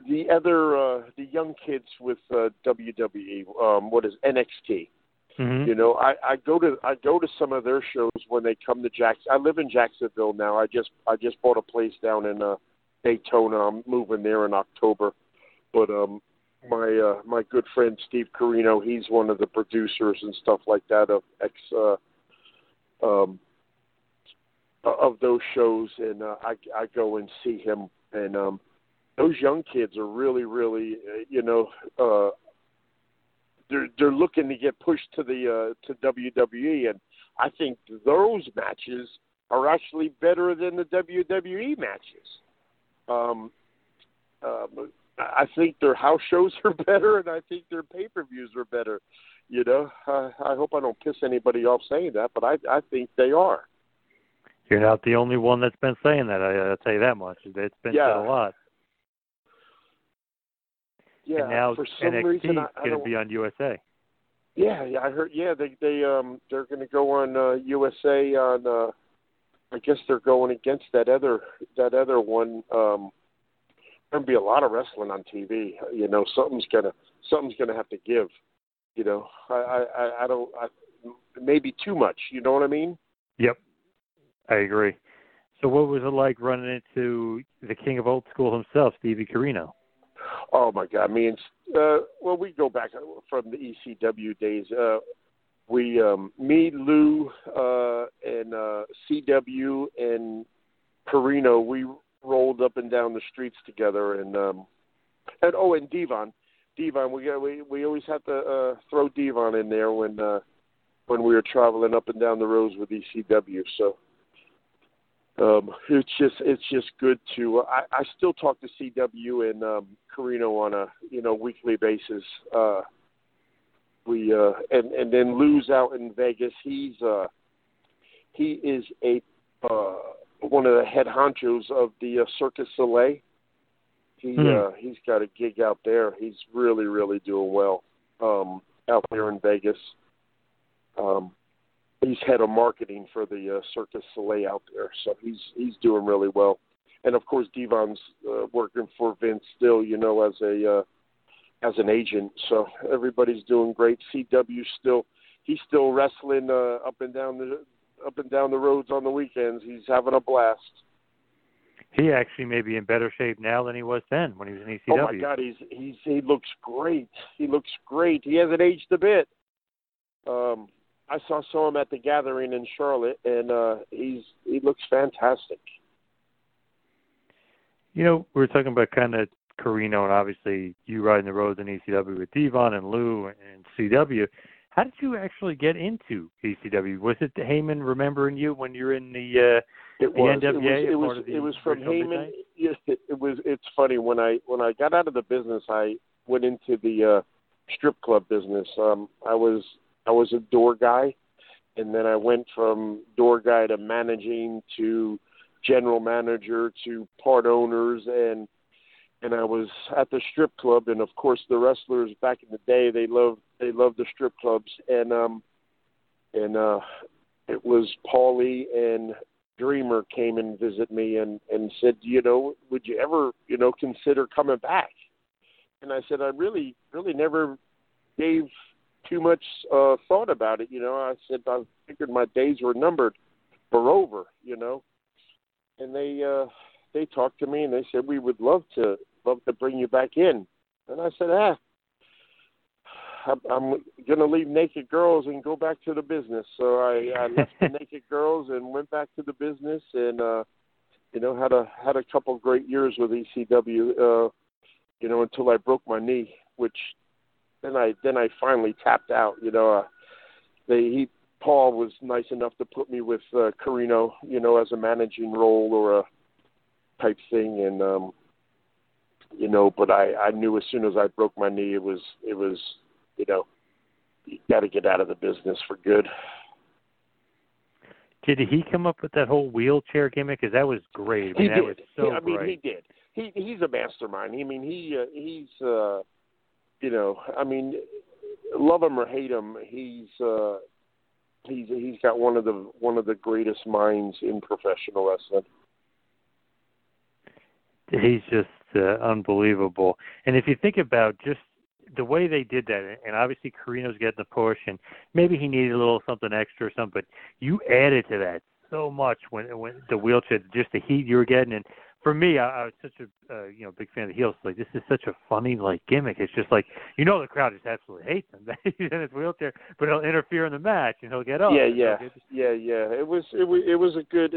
The other, the young kids with WWE, NXT? Mm-hmm. I go to some of their shows when they come to Jacksonville. I live in Jacksonville now. I just bought a place down in Daytona. I'm moving there in October. But my good friend Steve Carino, he's one of the producers and stuff like that of of those shows, and I go and see him and. Those young kids are really, really, they're looking to get pushed to WWE, and I think those matches are actually better than the WWE matches. I think their house shows are better, and I think their pay-per-views are better. You know, I hope I don't piss anybody off saying that, but I think they are. You're not the only one that's been saying that. I'll tell you that much. It's been said a lot. Yeah, and now for some reason, NXT is going to be on USA. Yeah, I heard. Yeah, they're going to go on USA on. I guess they're going against that other one. There'll be a lot of wrestling on TV. You know, something's gonna have to give. You know, I don't. Maybe too much. You know what I mean? Yep, I agree. So, what was it like running into the king of old school himself, Stevie Corino? Oh my God! Me and we go back from the ECW days. Me, Lou, and C.W. and Corino, we rolled up and down the streets together, and Devon, we always had to throw Devon in there when we were traveling up and down the roads with ECW. So it's just good to. I still talk to C.W. and Corino on a weekly basis. We then Lou's out in Vegas. He is one of the head honchos of the Circus Soleil. He's got a gig out there. He's really, really doing well out there in Vegas. He's head of marketing for the Circus Soleil out there, so he's doing really well. And of course, Devon's working for Vince still, as an agent. So everybody's doing great. CW he's still wrestling up and down the roads on the weekends. He's having a blast. He actually may be in better shape now than he was then when he was in ECW. Oh my God, he looks great. He hasn't aged a bit. I saw him at the Gathering in Charlotte, and he looks fantastic. You know, we were talking about kind of Corino, and obviously you riding the roads in ECW with Devon and Lou and CW. How did you actually get into ECW? Was it Heyman remembering you when you're in the NWA? It was from Heyman. Yes, it was. It's funny when I got out of the business, I went into the strip club business. I was a door guy, and then I went from door guy to managing to general manager to part owners and I was at the strip club, and of course the wrestlers back in the day, they loved the strip clubs, and it was Paulie and Dreamer came and visit me and said, would you ever consider coming back? And I said I really never gave too much thought about it. I said I figured my days were numbered, were over. And they talked to me, and they said, we would love to bring you back in. And I said, I'm going to leave Naked Girls and go back to the business. So I left the Naked Girls and went back to the business, and, had a couple of great years with ECW, until I broke my knee, which then I finally tapped out. Paul was nice enough to put me with Corino, as a managing role or a type thing, and but I knew as soon as I broke my knee, it was you got to get out of the business for good. Did he come up with that whole wheelchair gimmick? Because that was great. I mean, that was so great. He did. He's a mastermind. He's love him or hate him, he's got one of the greatest minds in professional wrestling. He's just unbelievable. And if you think about just the way they did that, and obviously Corino's getting the push, and maybe he needed a little something extra or something, but you added to that so much when the wheelchair, just the heat you were getting. And for me, I was such a big fan of the heels. Like, this is such a funny gimmick. It's just like, the crowd just absolutely hates him. He's in his wheelchair, but he'll interfere in the match and he'll get up. Yeah. It was a good.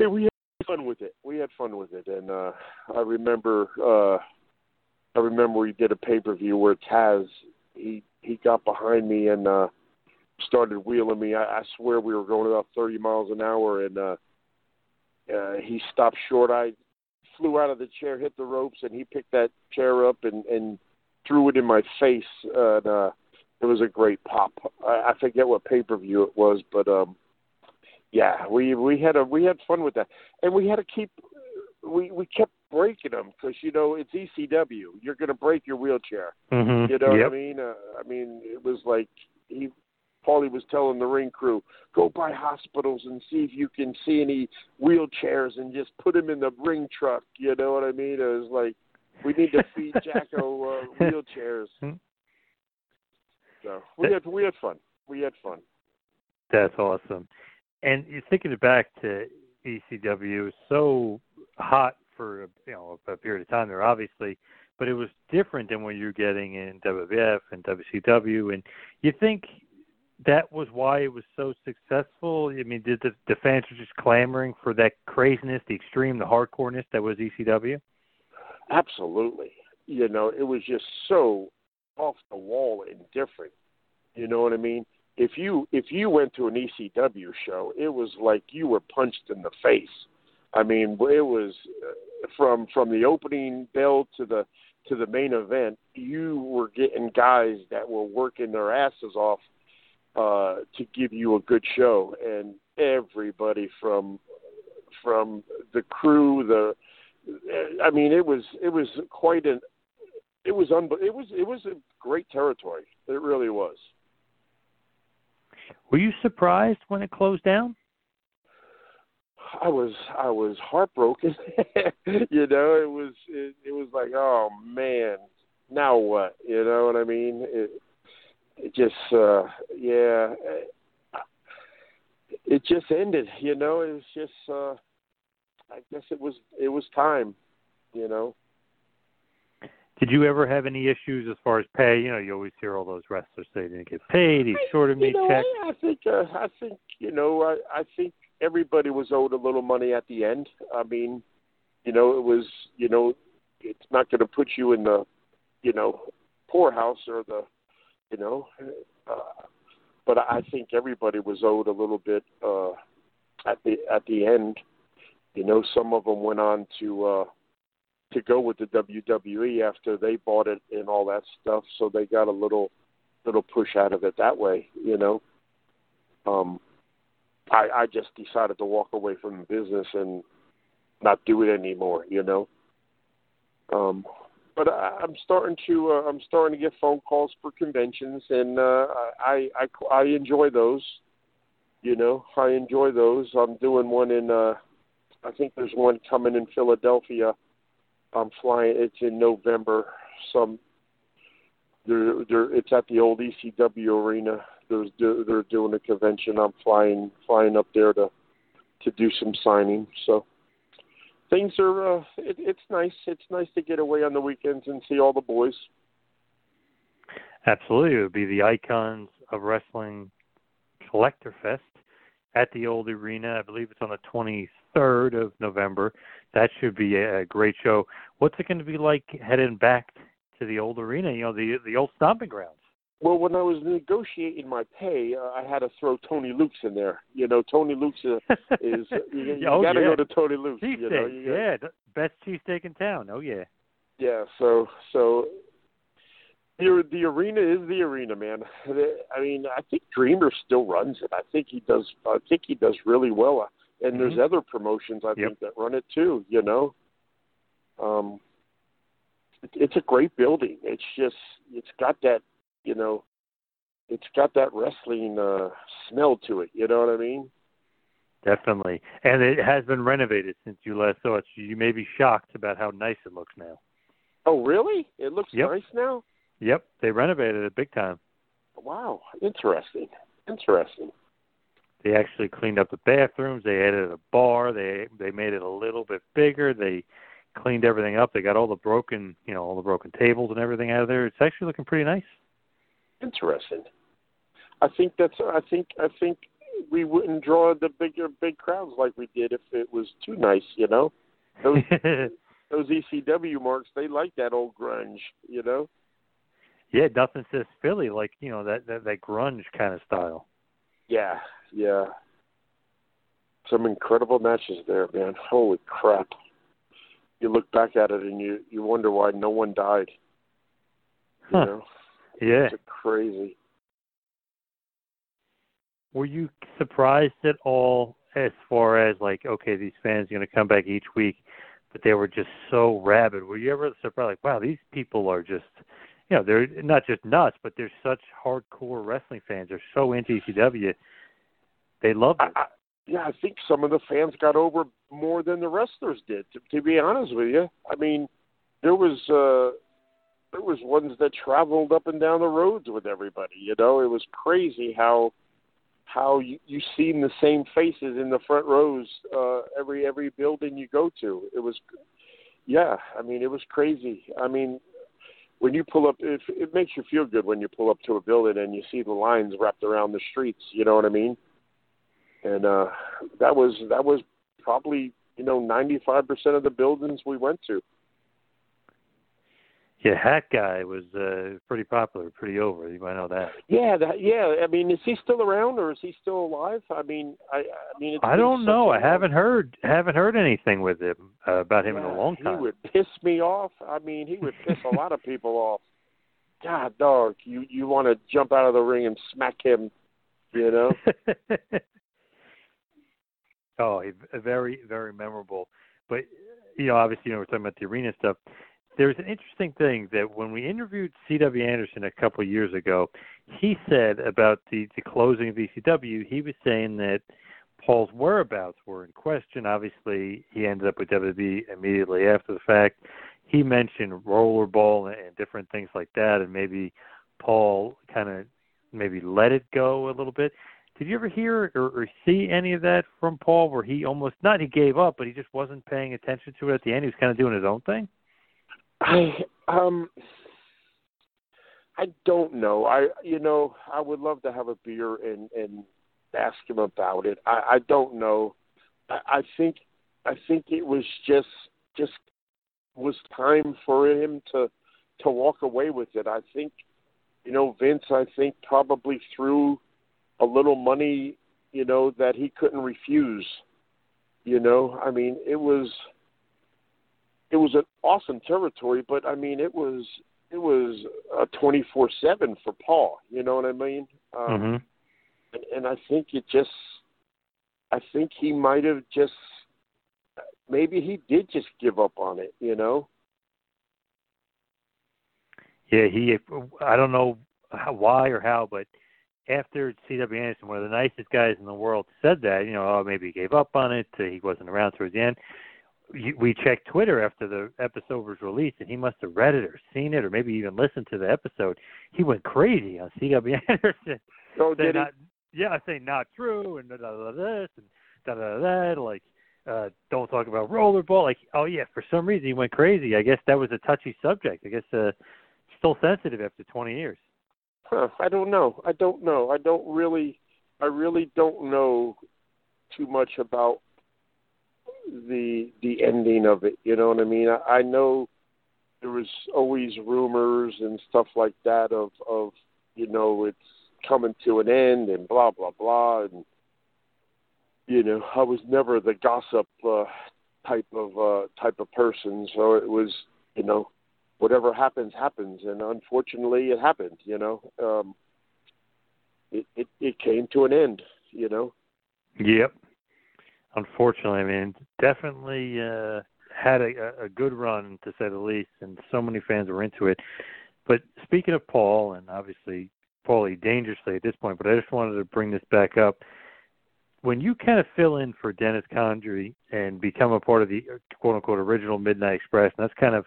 Hey, we had fun with it. And I remember we did a pay-per-view where Taz, he he got behind me and started wheeling me. I swear we were going about 30 miles an hour, and he stopped short. I flew out of the chair, hit the ropes, and he picked that chair up and threw it in my face. And it was a great pop. I forget what pay-per-view it was, but yeah, we had fun with that, and we had to keep we kept breaking them because, you know, it's ECW. You're going to break your wheelchair. Mm-hmm. You know what I mean? It was like Paulie was telling the ring crew, go by hospitals and see if you can see any wheelchairs and just put them in the ring truck. You know what I mean? It was like, we need to feed Jacko wheelchairs. So we had fun. We had fun. That's awesome. And you're thinking back to ECW, so hot for a period of time there, obviously, but it was different than what you're getting in WWF and WCW. And you think that was why it was so successful? I mean, did the fans were just clamoring for that craziness, the extreme, the hardcoreness that was ECW? Absolutely. You know, it was just so off the wall and different. You know what I mean? If you went to an ECW show, it was like you were punched in the face. I mean, it was from the opening bell to the main event. You were getting guys that were working their asses off to give you a good show, and everybody from the crew, it was a great territory. It really was. Were you surprised when it closed down? I was heartbroken. You know, it was like, oh man, now what? You know what I mean? It just ended. You know, it was just, I guess it was time. You know. Did you ever have any issues as far as pay? You know, you always hear all those wrestlers say they didn't get paid. He shorted me checks. I think everybody was owed a little money at the end. I mean, you know, it was, you know, it's not going to put you in the, you know, poorhouse or the, you know, but I think everybody was owed a little bit at the end. You know, some of them went on to go with the WWE after they bought it and all that stuff, so they got a little push out of it that way, you know. I just decided to walk away from the business and not do it anymore, you know. But I'm starting to get phone calls for conventions, and I enjoy those. You know, I enjoy those. I'm doing one in I think there's one coming in Philadelphia. I'm flying. It's in November. It's at the old ECW arena. They're doing a convention. I'm flying up there to do some signing. So things are. It's nice. It's nice to get away on the weekends and see all the boys. Absolutely, it would be the Icons of Wrestling Collector Fest at the old arena. I believe it's on the 23rd of November. That should be a great show. What's it going to be like heading back to the old arena? You know, the old stomping grounds. Well, when I was negotiating my pay, I had to throw Tony Luke's in there. You know, Tony Luke's is you got to go to Tony Luke's. You know, best cheesesteak in town. Oh yeah. Yeah. So the arena is the arena, man. I mean, I think Dreamer still runs it. I think he does really well. And mm-hmm. There's other promotions I think that run it too. You know. It's a great building. It's just it's got that. You know, it's got that wrestling smell to it. You know what I mean? Definitely. And it has been renovated since you last saw it. So you may be shocked about how nice it looks now. Oh, really? It looks nice now? Yep. They renovated it big time. Wow. Interesting. They actually cleaned up the bathrooms. They added a bar. They made it a little bit bigger. They cleaned everything up. They got all the broken tables and everything out of there. It's actually looking pretty nice. Interesting. I think we wouldn't draw the big crowds like we did if it was too nice, you know. Those ECW marks, they like that old grunge, you know. Yeah, Duffin says Philly, like, you know, that grunge kind of style. Yeah, yeah. Some incredible matches there, man. Holy crap. You look back at it and you wonder why no one died. You know? Yeah. It's crazy. Were you surprised at all as far as, like, okay, these fans are going to come back each week, but they were just so rabid? Were you ever surprised, like, wow, these people are just, you know, they're not just nuts, but they're such hardcore wrestling fans. They're so into ECW. They love it. Yeah, I think some of the fans got over more than the wrestlers did, to be honest with you. I mean, there was ones that traveled up and down the roads with everybody, you know. It was crazy how you seen the same faces in the front rows every building you go to. It was, yeah, I mean, it was crazy. I mean, when you pull up, it makes you feel good when you pull up to a building and you see the lines wrapped around the streets, you know what I mean? And that was probably, you know, 95% of the buildings we went to. Yeah, Hat Guy was pretty popular, pretty over. You might know that. Yeah, yeah. I mean, is he still around or is he still alive? I mean, I mean, I don't know. I haven't heard anything with him about him in a long time. He would piss me off. I mean, he would piss a lot of people off. God, dog, you want to jump out of the ring and smack him, you know? Oh, very, very memorable. But, you know, obviously, you know, we're talking about the arena stuff. There's an interesting thing that when we interviewed C.W. Anderson a couple of years ago, he said about the closing of ECW, he was saying that Paul's whereabouts were in question. Obviously, he ended up with WWE immediately after the fact. He mentioned rollerball and different things like that, and maybe Paul kind of maybe let it go a little bit. Did you ever hear or see any of that from Paul where he almost, not he gave up, but he just wasn't paying attention to it at the end? He was kind of doing his own thing? I don't know. I would love to have a beer and ask him about it. I don't know. I think it was just was time for him to walk away with it. I think, you know, Vince, probably threw a little money, you know, that he couldn't refuse. You know, I mean, it was an awesome territory, but I mean, it was a 24/7 for Paul. You know what I mean? And I think I think he might have just, maybe he did just give up on it. You know? Yeah, I don't know why or how, but after C.W. Anderson, one of the nicest guys in the world, said that, you know, oh, maybe he gave up on it. He wasn't around towards the end. We checked Twitter after the episode was released, and he must have read it or seen it or maybe even listened to the episode. He went crazy on C.W. Anderson. Oh, did he? Yeah, I say not true and da-da-da-da-this and da-da-da-da, like, don't talk about rollerball. Like, oh, yeah, for some reason he went crazy. I guess that was a touchy subject. I guess still sensitive after 20 years. Huh, I don't know. I really don't know too much about the ending of it. You know what I mean? I know there was always rumors and stuff like that of, you know, it's coming to an end and blah, blah, blah. And, you know, I was never the gossip type of person. So it was, you know, whatever happens, happens, and unfortunately, it happened. You know, it came to an end. You know. Yep. Unfortunately, I mean, definitely had a good run, to say the least, and so many fans were into it. But speaking of Paul, and obviously Paulie dangerously at this point, but I just wanted to bring this back up. When you kind of fill in for Dennis Condrey and become a part of the quote unquote original Midnight Express, and that's kind of,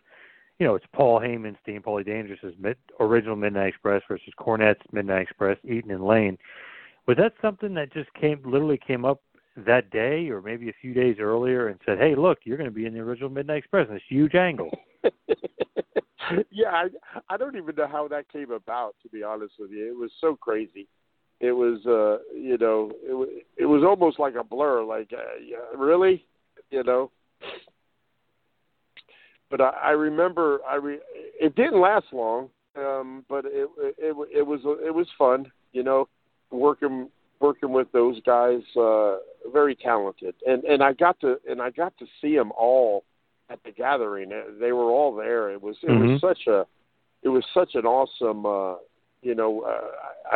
you know, it's Paul Heyman's team, Paulie Dangerous's original Midnight Express versus Cornette's Midnight Express, Eaton and Lane. Was that something that just literally came up that day or maybe a few days earlier and said, hey, look, you're going to be in the original Midnight Express in this huge angle? Yeah, I don't even know how that came about, to be honest with you. It was so crazy. It was, you know, it was almost like a blur, like, yeah, really? You know? But I remember it didn't last long. But it was fun, you know, working with those guys, very talented, and I got to see them all at the gathering. They were all there. It was such an awesome, I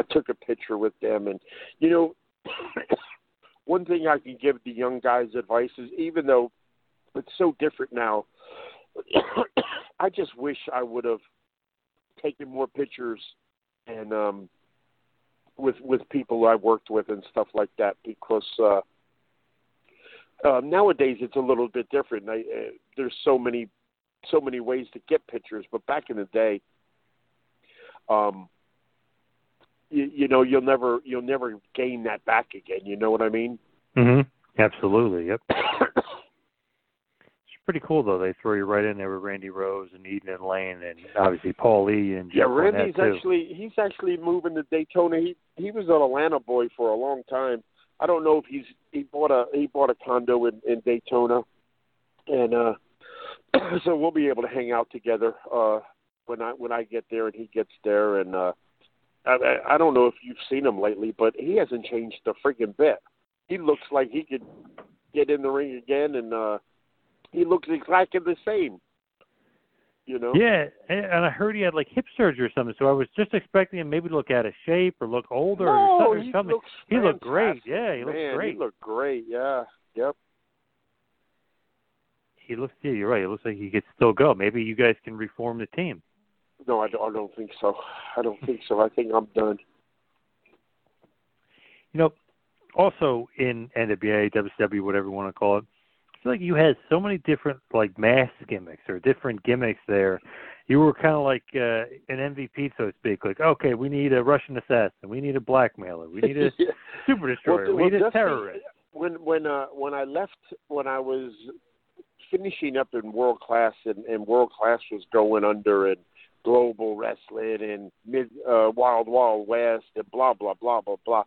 took a picture with them, and you know, one thing I can give the young guys advice is, even though it's so different now, I just wish I would have taken more pictures and with people I worked with and stuff like that, because nowadays it's a little bit different. There's so many ways to get pictures, but back in the day, you'll never gain that back again. You know what I mean? Mm-hmm. Absolutely. Yep. It's pretty cool though. They throw you right in there with Randy Rose and Eden and Lane, and obviously Paul E. and Jeff Barnett, Randy's too. He's actually moving to Daytona. He was an Atlanta boy for a long time. I don't know if he bought a condo in Daytona, and so we'll be able to hang out together when I get there and he gets there. And I don't know if you've seen him lately, but he hasn't changed a freaking bit. He looks like he could get in the ring again, and he looks exactly the same. You know? Yeah, and I heard he had like hip surgery or something, so I was just expecting him maybe to look out of shape or look older or something. He looked great. Yeah, he looked great. Yeah, yep. Yeah, you're right. It looks like he could still go. Maybe you guys can reform the team. No, I don't think so. I think I'm done. You know, also in NWA, WCW, whatever you want to call it, I feel like you had so many different, like, mask gimmicks or different gimmicks there. You were kind of like an MVP, so to speak. Like, okay, we need a Russian assassin. We need a blackmailer. We need a super destroyer. Well, we need a terrorist. When I left, when I was finishing up in World Class, and World Class was going under, and Global Wrestling and Wild Wild West and blah, blah, blah, blah, blah.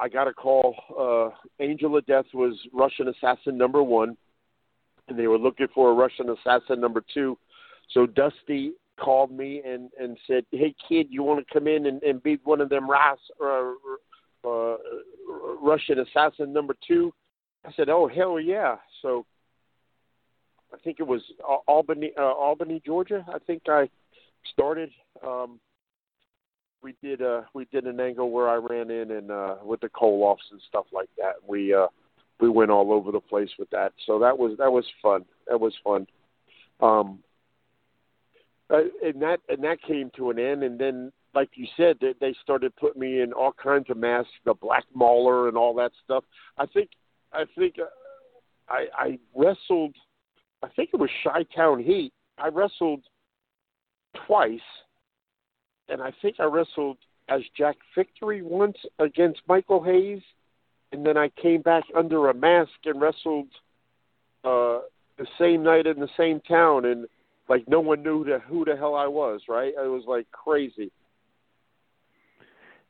I got a call. Angel of Death was Russian Assassin number 1, and they were looking for a Russian Assassin number 2. So Dusty called me and said, "Hey, kid, you want to come in and be one of them Russian Assassin number 2? I said, "Oh, hell yeah." So I think it was Albany, Georgia. I think I started. We did an angle where I ran in and with the Koloffs and stuff like that. We went all over the place with that. So that was fun. That was fun. And that came to an end. And then, like you said, they started putting me in all kinds of masks, the Black Mauler and all that stuff. I think I wrestled. I think it was Chi-Town Heat. I wrestled twice, and I think I wrestled as Jack Victory once against Michael Hayes, and then I came back under a mask and wrestled the same night in the same town, and like no one knew who the hell I was, right? It was like crazy.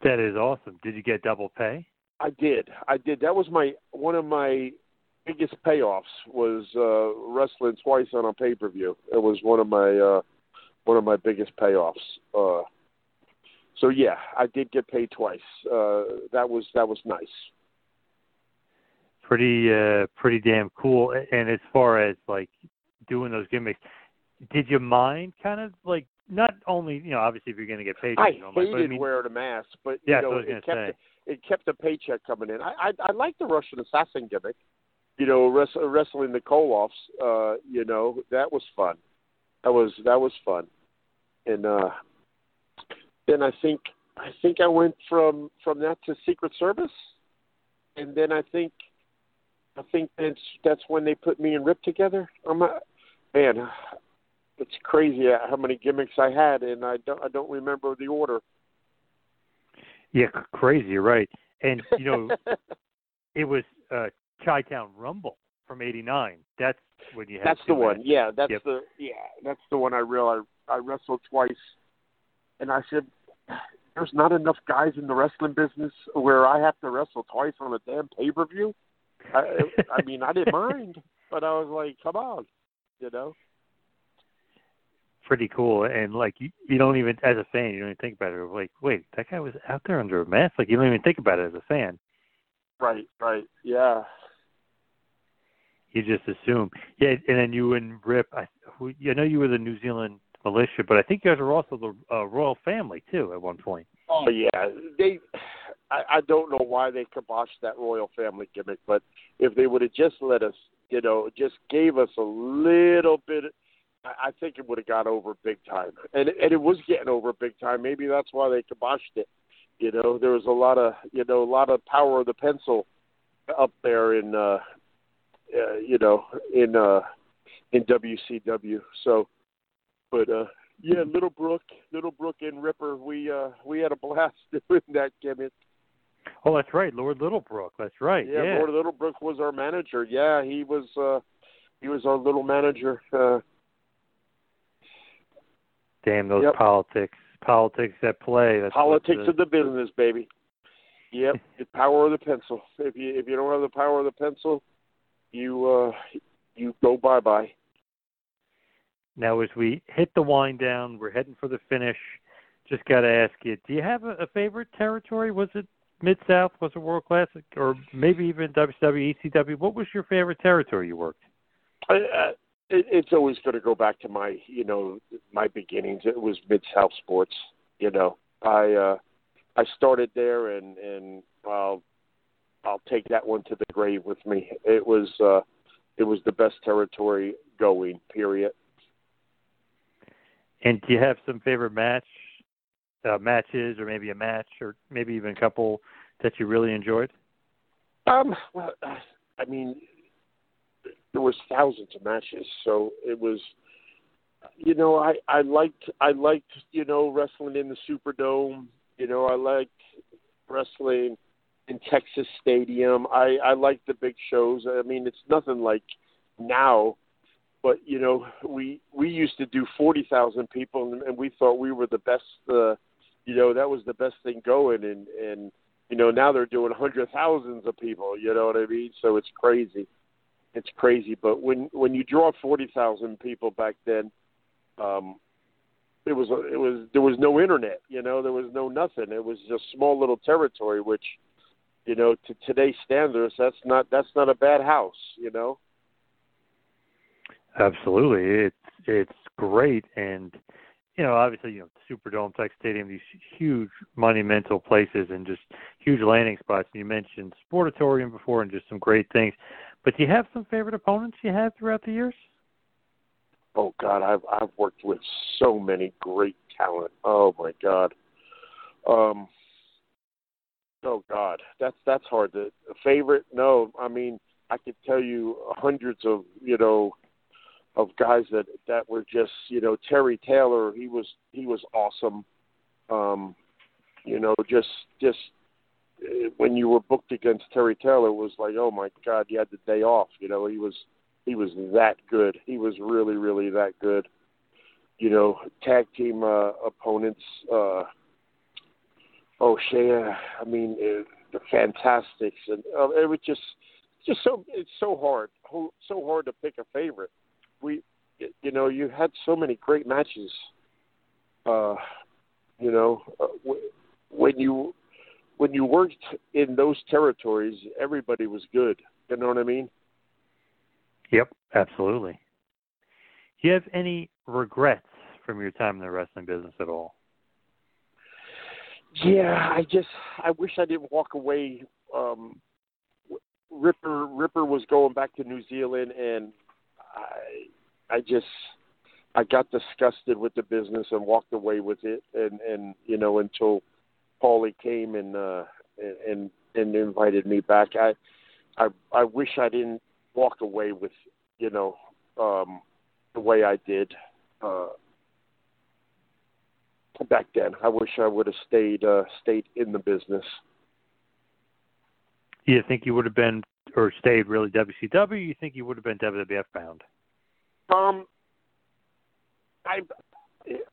That is awesome. Did you get double pay? I did. That was one of my biggest payoffs was wrestling twice on a pay-per-view. It was one of my biggest payoffs. So yeah, I did get paid twice. That was nice. Pretty damn cool. And as far as like doing those gimmicks, did you mind kind of like, not only, you know, obviously if you're going to get paid, wearing a mask, but yeah, you know, it kept the paycheck coming in. I like the Russian Assassin gimmick. You know, wrestling the Koloffs, that was fun. That was fun. And then I think I went from that to Secret Service, and then I think that's when they put me and Rip together. Man, it's crazy how many gimmicks I had, and I don't remember the order. Yeah, crazy, right? And you know, it was. Chi-Town Rumble from '89. That's when you had. That's the one. Yeah, that's the one. I realized I wrestled twice, and I said, "There's not enough guys in the wrestling business where I have to wrestle twice on a damn pay-per-view." I mean, I didn't mind, but I was like, "Come on," you know. pretty cool. And like you don't even, as a fan, you don't even think about it. Like, wait, that guy was out there under a mask. Like, you don't even think about it as a fan. Right. Yeah. You just assume. Yeah, and then you and Rip, I know you were the New Zealand militia, but I think you guys were also the royal family, too, at one point. Oh, yeah. I don't know why they kiboshed that royal family gimmick, but if they would have just let us, just gave us a little bit, I think it would have got over big time. And it was getting over big time. Maybe that's why they kiboshed it. There was a lot of power of the pencil up there in WCW. So, but Little Brook and Ripper, we had a blast doing that gimmick. Oh, that's right, Lord Littlebrook. That's right. Yeah, Lord Littlebrook was our manager. Yeah, he was our little manager. Damn those politics at play. That's politics of the business, baby. Yep, the power of the pencil. If you don't have the power of the pencil, you go bye-bye. Now, as we hit the wind down, we're heading for the finish. Just got to ask you, do you have a favorite territory? Was it Mid-South? Was it World Class? Or maybe even WCW, ECW? What was your favorite territory you worked? It's always going to go back to my, my beginnings. It was Mid-South Sports. I started there, and I'll take that one to the grave with me. It was the best territory going, period. And do you have some favorite matches, or maybe a match, or maybe even a couple that you really enjoyed? Well, I mean, there was thousands of matches, so it was. I liked wrestling in the Superdome. I liked wrestling in Texas Stadium. I liked the big shows. I mean, it's nothing like now. But, we used to do 40,000 people, and we thought we were the best, that was the best thing going. And now they're doing 100,000s of people, you know what I mean? So it's crazy. It's crazy. But when you draw 40,000 people back then, it was there was no internet, there was no nothing. It was just small little territory, which, to today's standards, that's not a bad house, Absolutely. It's great. And, obviously, Superdome, Tech Stadium, these huge monumental places and just huge landing spots. And you mentioned Sportatorium before and just some great things. But do you have some favorite opponents you had throughout the years? Oh, God, I've worked with so many great talent. Oh, my God. Oh, God, that's hard. Favorite? No, I mean, I could tell you hundreds of, of guys that were just, Terry Taylor, he was awesome. Just when you were booked against Terry Taylor, it was like, oh my God, you had the day off. He was that good. He was really, really that good. Tag team opponents. The Fantastics, and it was just so, it's so hard to pick a favorite. You had so many great matches. When you worked in those territories, everybody was good. You know what I mean? Yep, absolutely. Do you have any regrets from your time in the wrestling business at all? Yeah, I wish I didn't walk away. Ripper was going back to New Zealand, and I got disgusted with the business and walked away with it. And until Paulie came and invited me back, I wish I didn't walk away with, the way I did, back then. I wish I would have stayed in the business. Do you think you would have been or stayed really WCW? You think you would have been WWF bound?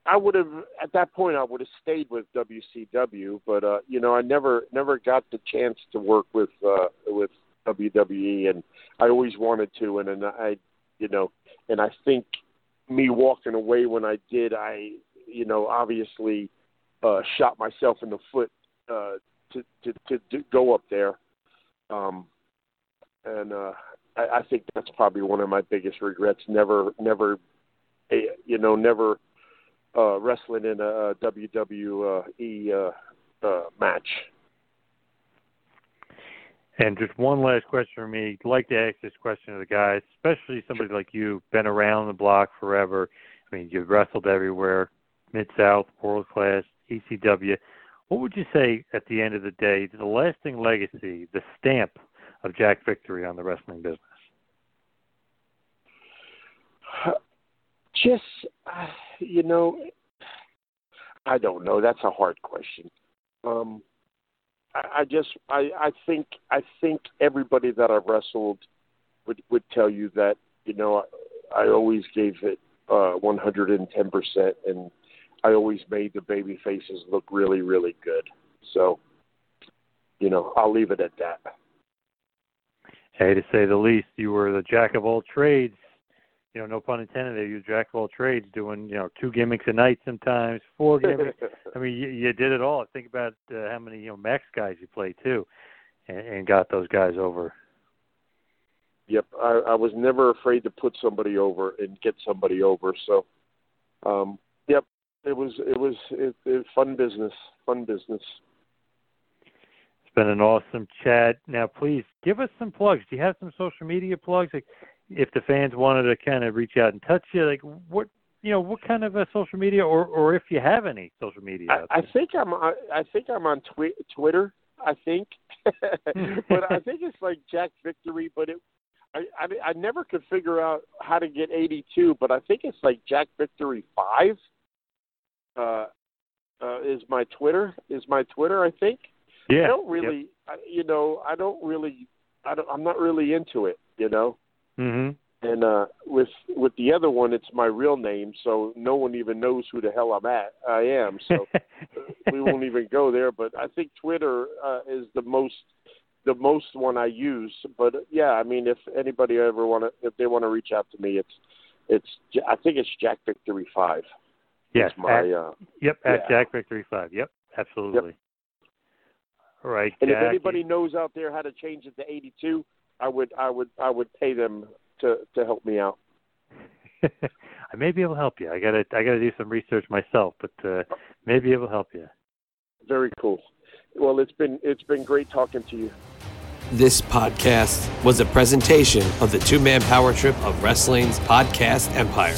I would have, at that point, I would have stayed with WCW, but, I never got the chance to work with WWE, and I always wanted to. And I think me walking away when I did, I, you know, obviously shot myself in the foot to go up there. I think that's probably one of my biggest regrets. Never wrestling in a WWE match. And just one last question for me. I'd like to ask this question to the guys, especially somebody like you, been around the block forever. I mean, you've wrestled everywhere, Mid-South, World Class, ECW. What would you say at the end of the day, the lasting legacy, the stamp of Jack Victory on the wrestling business? I don't know. That's a hard question. I think everybody that I've wrestled would tell you that, you know, I always gave it 110%, and I always made the baby faces look really, really good. So, you know, I'll leave it at that. Hey, to say the least, you were the jack of all trades. You know, no pun intended there. You were jack of all trades, doing, you know, 2 gimmicks a night sometimes, 4 gimmicks. I mean, you did it all. Think about how many, you know, Max guys you played too, and got those guys over. Yep, I was never afraid to put somebody over and get somebody over. So, yep, it was fun business. Been an awesome chat. Now, please give us some plugs. Do you have some social media plugs? Like, if the fans wanted to kind of reach out and touch you, like what kind of a social media, or if you have any social media? I think I'm on Twitter. I think, but I think it's like Jack Victory. But I never could figure out how to get 82. But I think it's like Jack Victory 5. Is my Twitter? I think. Yeah. I'm not really into it, you know? Mm-hmm. And with the other one, it's my real name, so no one even knows who the hell I am, so we won't even go there. But I think Twitter is the most one I use. But yeah, I mean, if anybody ever if they want to reach out to me, it's I think it's Jack Victory 5. Yes. At Jack Victory 5. Yep. Absolutely. Yep. Right, and Jack, if anybody knows out there how to change it to 82, I would pay them to help me out. I may be able to help you. I gotta do some research myself, but maybe it will help you. Very cool. Well, it's been great talking to you. This podcast was a presentation of the two-man power trip of wrestling's podcast empire.